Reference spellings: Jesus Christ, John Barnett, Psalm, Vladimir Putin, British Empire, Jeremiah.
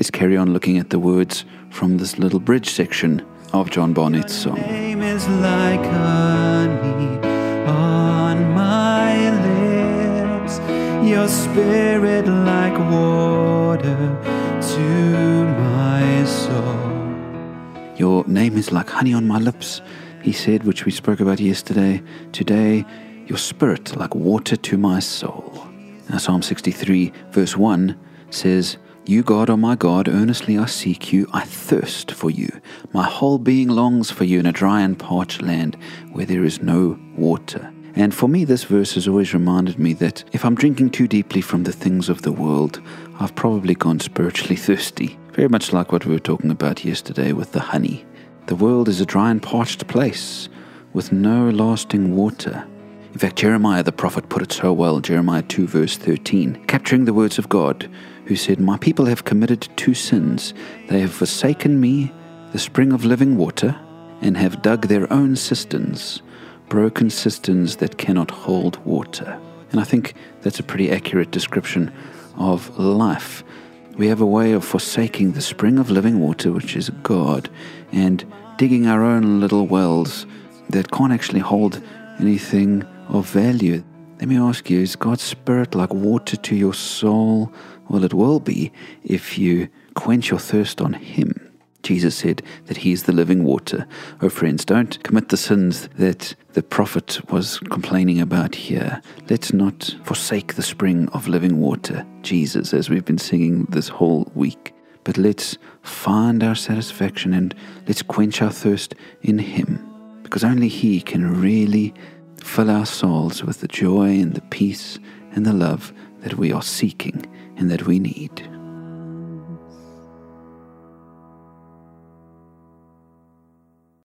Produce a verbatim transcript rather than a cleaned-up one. Let's carry on looking at the words from this little bridge section of John Barnett's song. Your name is like honey on my lips, your spirit like water to my soul. Your name is like honey on my lips, he said, which we spoke about yesterday. Today, your spirit like water to my soul. Now, Psalm sixty-three, verse one says, "You, God, are my God, earnestly I seek you, I thirst for you. My whole being longs for you in a dry and parched land where there is no water." And for me, this verse has always reminded me that if I'm drinking too deeply from the things of the world, I've probably gone spiritually thirsty. Very much like what we were talking about yesterday with the honey. The world is a dry and parched place with no lasting water. In fact, Jeremiah the prophet put it so well, Jeremiah two verse thirteen, capturing the words of God, who said, "My people have committed two sins. They have forsaken me, the spring of living water, and have dug their own cisterns, broken cisterns that cannot hold water." And I think that's a pretty accurate description of life. We have a way of forsaking the spring of living water, which is God, and digging our own little wells that can't actually hold anything of value. Let me ask you, is God's spirit like water to your soul? Well, it will be if you quench your thirst on Him. Jesus said that He is the living water. Oh friends, don't commit the sins that the prophet was complaining about here. Let's not forsake the spring of living water, Jesus, as we've been singing this whole week. But let's find our satisfaction and let's quench our thirst in Him. Because only He can really fill our souls with the joy and the peace and the love that we are seeking and that we need.